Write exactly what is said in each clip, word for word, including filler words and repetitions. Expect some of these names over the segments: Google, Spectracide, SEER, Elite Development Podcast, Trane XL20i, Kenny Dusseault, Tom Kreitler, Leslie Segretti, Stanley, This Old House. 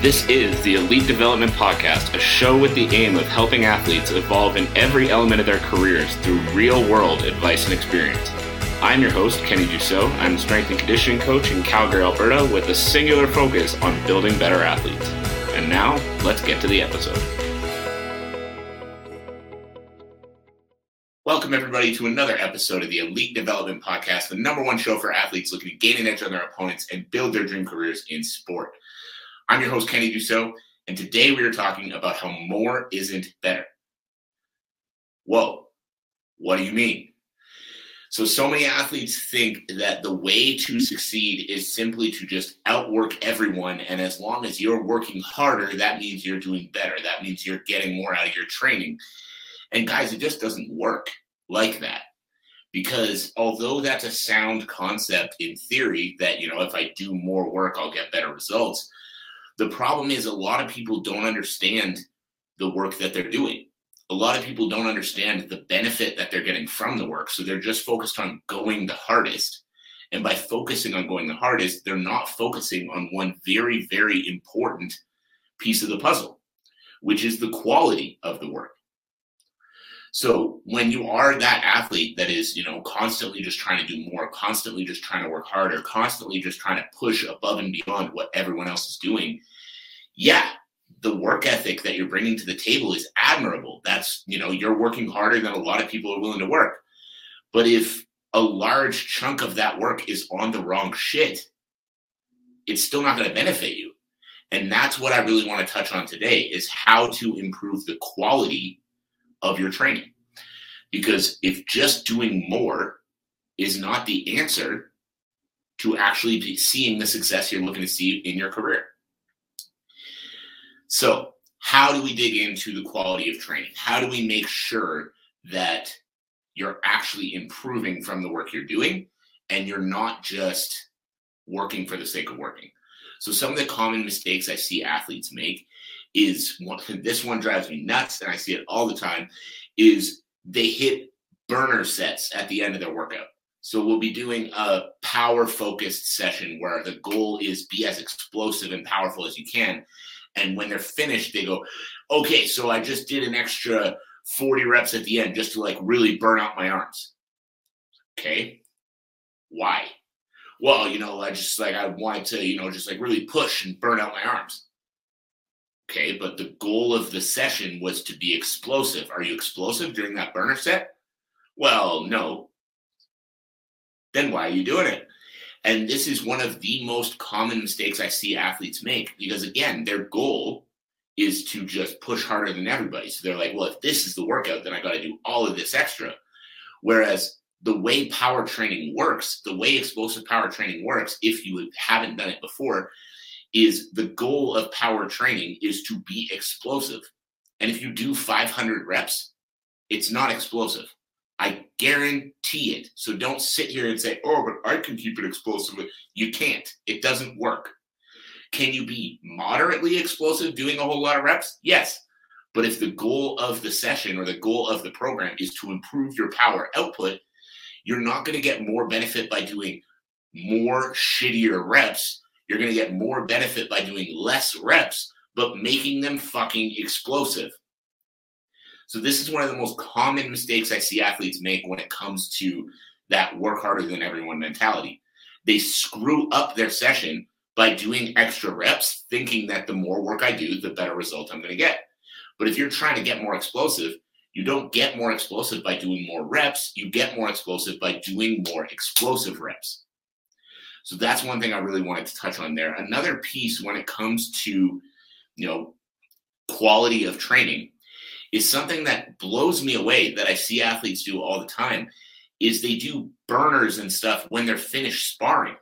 This is the Elite Development Podcast, a show with the aim of helping athletes evolve in every element of their careers through real-world advice and experience. I'm your host, Kenny Dusseault. I'm a strength and conditioning coach in Calgary, Alberta, with a singular focus on building better athletes. And now, let's get to the episode. Welcome, everybody, to another episode of the Elite Development Podcast, the number one show for athletes looking to gain an edge on their opponents and build their dream careers in sport. I'm your host, Kenny Dusseault, and today we are talking about how more isn't better. Whoa, what do you mean? So, so many athletes think that the way to succeed is simply to just outwork everyone. And as long as you're working harder, that means you're doing better. That means you're getting more out of your training. And guys, it just doesn't work like that. Because although that's a sound concept in theory that, you know, if I do more work, I'll get better results. The problem is a lot of people don't understand the work that they're doing. A lot of people don't understand the benefit that they're getting from the work. So they're just focused on going the hardest. And by focusing on going the hardest, they're not focusing on one very, very important piece of the puzzle, which is the quality of the work. So when you are that athlete that is, you know, constantly just trying to do more, constantly just trying to work harder, constantly just trying to push above and beyond what everyone else is doing, yeah, the work ethic that you're bringing to the table is admirable. That's, you know, you're working harder than a lot of people are willing to work. But if a large chunk of that work is on the wrong shit, it's still not going to benefit you. And that's what I really want to touch on today is how to improve the quality of your training. Because if just doing more is not the answer to actually be seeing the success you're looking to see in your career. So how do we dig into the quality of training? How do we make sure that you're actually improving from the work you're doing and you're not just working for the sake of working? So some of the common mistakes I see athletes make is one, this one drives me nuts, and I see it all the time, is they hit burner sets at the end of their workout. So we'll be doing a power-focused session where the goal is be as explosive and powerful as you can. And when they're finished, they go, okay, so I just did an extra forty reps at the end just to like really burn out my arms. Okay, why? Well, you know, I just like, I wanted to, you know, just like really push and burn out my arms. Okay, but the goal of the session was to be explosive. Are you explosive during that burner set? Well, no. Then why are you doing it? And this is one of the most common mistakes I see athletes make because, again, their goal is to just push harder than everybody. So they're like, well, if this is the workout, then I got to do all of this extra. Whereas the way power training works, the way explosive power training works, if you haven't done it before, is the goal of power training is to be explosive. And if you do five hundred reps, it's not explosive. I guarantee it. So don't sit here and say, oh, but I can keep it explosive. You can't. It doesn't work. Can you be moderately explosive doing a whole lot of reps? Yes. But if the goal of the session or the goal of the program is to improve your power output, you're not going to get more benefit by doing more shittier reps. You're going to get more benefit by doing less reps, but making them fucking explosive. So this is one of the most common mistakes I see athletes make when it comes to that work harder than everyone mentality. They screw up their session by doing extra reps, thinking that the more work I do, the better result I'm going to get. But if you're trying to get more explosive, you don't get more explosive by doing more reps. You get more explosive by doing more explosive reps. So that's one thing I really wanted to touch on there. Another piece when it comes to, you know, quality of training is something that blows me away that I see athletes do all the time is they do burners and stuff when they're finished sparring.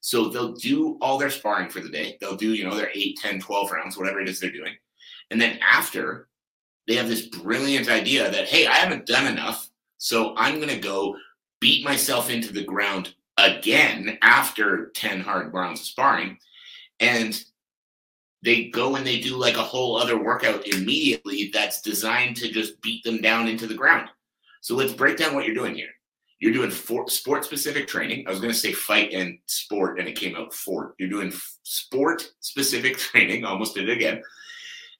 So they'll do all their sparring for the day. They'll do, you know, their eight, ten, twelve rounds, whatever it is they're doing. And then after, they have this brilliant idea that, hey, I haven't done enough, so I'm going to go beat myself into the ground again after ten hard rounds of sparring. And they go and they do like a whole other workout immediately that's designed to just beat them down into the ground. So let's break down what you're doing here. You're doing sport-specific training. I was going to say fight and sport, and it came out fort. You're doing sport-specific training. Almost did it again.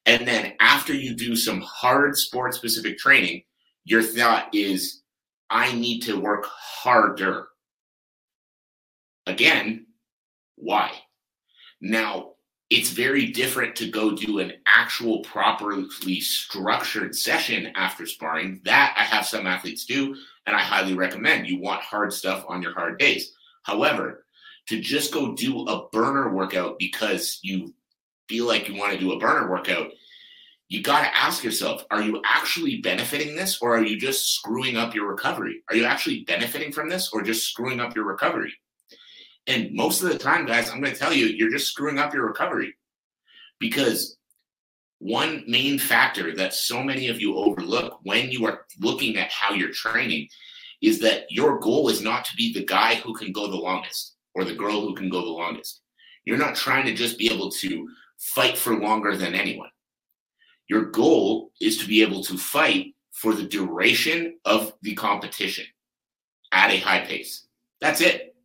And then after you do some hard sport-specific training, your thought is, I need to work harder. Again, why? Now, it's very different to go do an actual properly structured session after sparring. That I have some athletes do, and I highly recommend. You want hard stuff on your hard days. However, to just go do a burner workout because you feel like you want to do a burner workout, you got to ask yourself, are you actually benefiting this, or are you just screwing up your recovery? Are you actually benefiting from this, or just screwing up your recovery? And most of the time, guys, I'm going to tell you, you're just screwing up your recovery, because one main factor that so many of you overlook when you are looking at how you're training is that your goal is not to be the guy who can go the longest or the girl who can go the longest. You're not trying to just be able to fight for longer than anyone. Your goal is to be able to fight for the duration of the competition at a high pace. That's it.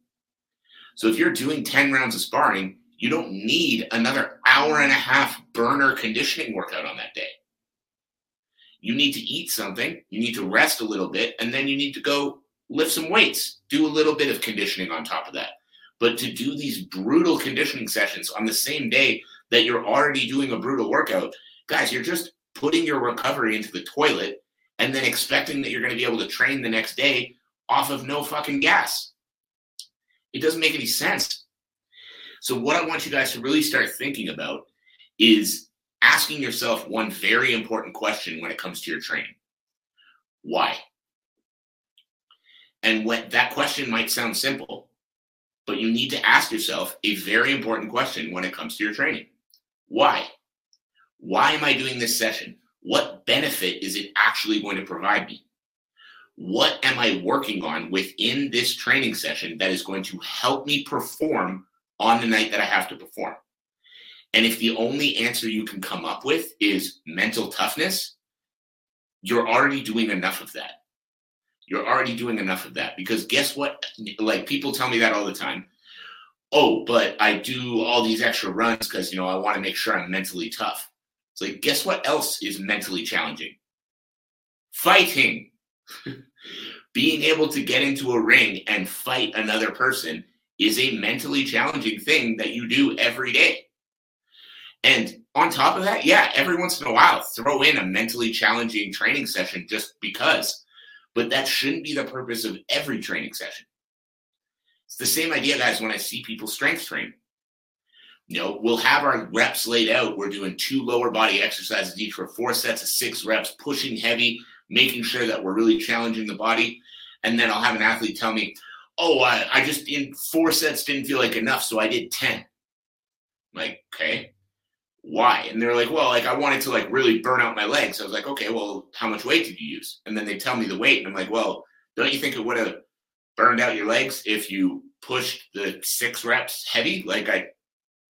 So if you're doing ten rounds of sparring, you don't need another hour and a half burner conditioning workout on that day. You need to eat something, you need to rest a little bit, and then you need to go lift some weights, do a little bit of conditioning on top of that. But to do these brutal conditioning sessions on the same day that you're already doing a brutal workout, guys, you're just putting your recovery into the toilet and then expecting that you're going to be able to train the next day off of no fucking gas. It doesn't make any sense. So what I want you guys to really start thinking about is asking yourself one very important question when it comes to your training. Why? And what that question might sound simple, but you need to ask yourself a very important question when it comes to your training. Why? Why am I doing this session? What benefit is it actually going to provide me? What am I working on within this training session that is going to help me perform on the night that I have to perform? And if the only answer you can come up with is mental toughness, you're already doing enough of that. You're already doing enough of that. Because guess what? Like, people tell me that all the time. Oh, but I do all these extra runs because, you know, I want to make sure I'm mentally tough. It's like, guess what else is mentally challenging? Fighting. Being able to get into a ring and fight another person is a mentally challenging thing that you do every day. And on top of that, yeah, every once in a while, throw in a mentally challenging training session just because. But that shouldn't be the purpose of every training session. It's the same idea, guys, when I see people strength train. You know, we'll have our reps laid out. We're doing two lower body exercises each for four sets of six reps, pushing heavy, making sure that we're really challenging the body. And then I'll have an athlete tell me, oh, I, I just in four sets didn't feel like enough, so I did ten. I'm like, okay, why? And they're like, well, like I wanted to like really burn out my legs. I was like, okay, well, how much weight did you use? And then they tell me the weight, and I'm like, well, don't you think it would have burned out your legs if you pushed the six reps heavy like I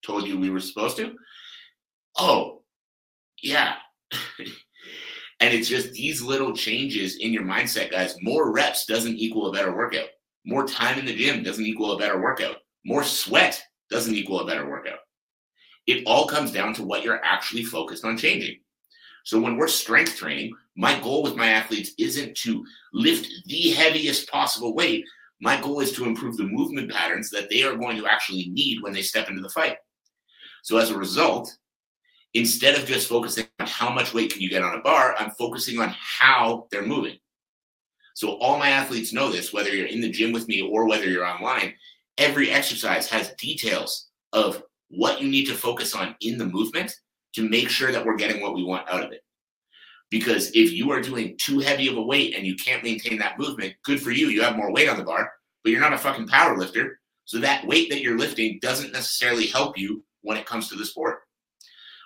told you we were supposed to? Oh, yeah. And it's just these little changes in your mindset, guys. More reps doesn't equal a better workout. More time in the gym doesn't equal a better workout. More sweat doesn't equal a better workout. It all comes down to what you're actually focused on changing. So when we're strength training, my goal with my athletes isn't to lift the heaviest possible weight. My goal is to improve the movement patterns that they are going to actually need when they step into the fight. So as a result, instead of just focusing on how much weight can you get on a bar, I'm focusing on how they're moving. So all my athletes know this, whether you're in the gym with me or whether you're online, every exercise has details of what you need to focus on in the movement to make sure that we're getting what we want out of it. Because if you are doing too heavy of a weight and you can't maintain that movement, good for you. You have more weight on the bar, but you're not a fucking power lifter. So that weight that you're lifting doesn't necessarily help you when it comes to the sport.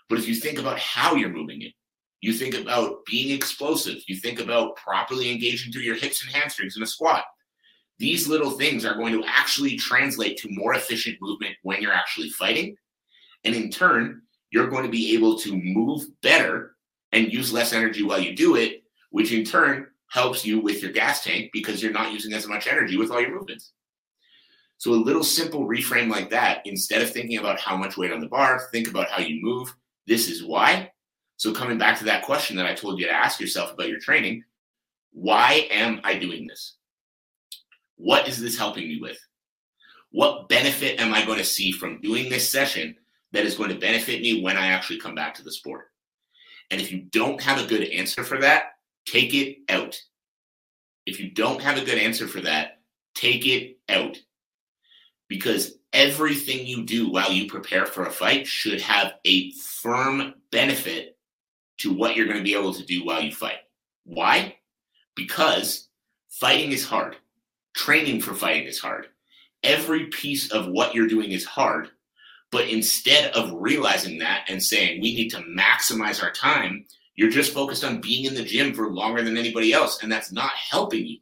But if you think about how you're moving it, you think about being explosive, you think about properly engaging through your hips and hamstrings in a squat, these little things are going to actually translate to more efficient movement when you're actually fighting. And in turn, you're going to be able to move better and use less energy while you do it, which in turn helps you with your gas tank because you're not using as much energy with all your movements. So a little simple reframe like that, instead of thinking about how much weight on the bar, think about how you move. This is why. So coming back to that question that I told you to ask yourself about your training, why am I doing this? What is this helping me with? What benefit am I going to see from doing this session that is going to benefit me when I actually come back to the sport? And if you don't have a good answer for that, take it out. If you don't have a good answer for that, take it out. Because everything you do while you prepare for a fight should have a firm benefit to what you're going to be able to do while you fight. Why? Because fighting is hard. Training for fighting is hard. Every piece of what you're doing is hard. But instead of realizing that and saying we need to maximize our time, you're just focused on being in the gym for longer than anybody else, and that's not helping you.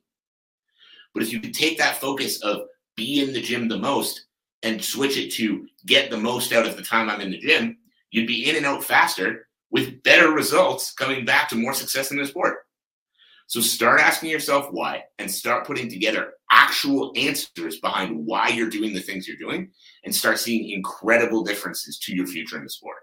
But if you could take that focus of be in the gym the most and switch it to get the most out of the time I'm in the gym, you'd be in and out faster with better results coming back to more success in the sport. So start asking yourself why and start putting together actual answers behind why you're doing the things you're doing, and start seeing incredible differences to your future in the sport.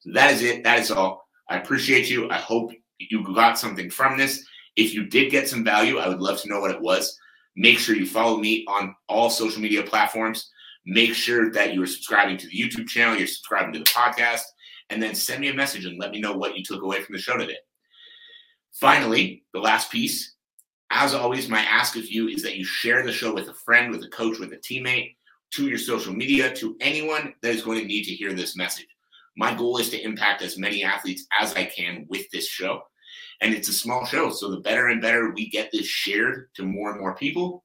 So that is it. That is all. I appreciate you. I hope you got something from this. If you did get some value, I would love to know what it was. Make sure you follow me on all social media platforms. Make sure that you are subscribing to the YouTube channel, you're subscribing to the podcast, and then send me a message and let me know what you took away from the show today. Finally, the last piece, as always, my ask of you is that you share the show with a friend, with a coach, with a teammate, to your social media, to anyone that is going to need to hear this message. My goal is to impact as many athletes as I can with this show. And it's a small show, so the better and better we get this shared to more and more people,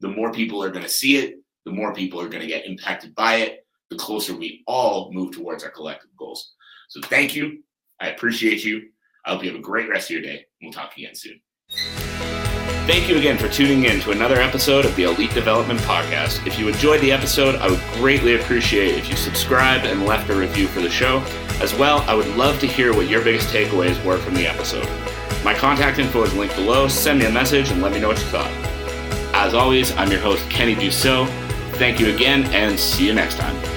the more people are going to see it, the more people are going to get impacted by it, the closer we all move towards our collective goals. So thank you. I appreciate you. I hope you have a great rest of your day. We'll talk again soon. Thank you again for tuning in to another episode of the Elite Development Podcast. If you enjoyed the episode, I would greatly appreciate if you subscribed and left a review for the show. As well, I would love to hear what your biggest takeaways were from the episode. My contact info is linked below. Send me a message and let me know what you thought. As always, I'm your host, Kenny Dusseault. Thank you again, and see you next time.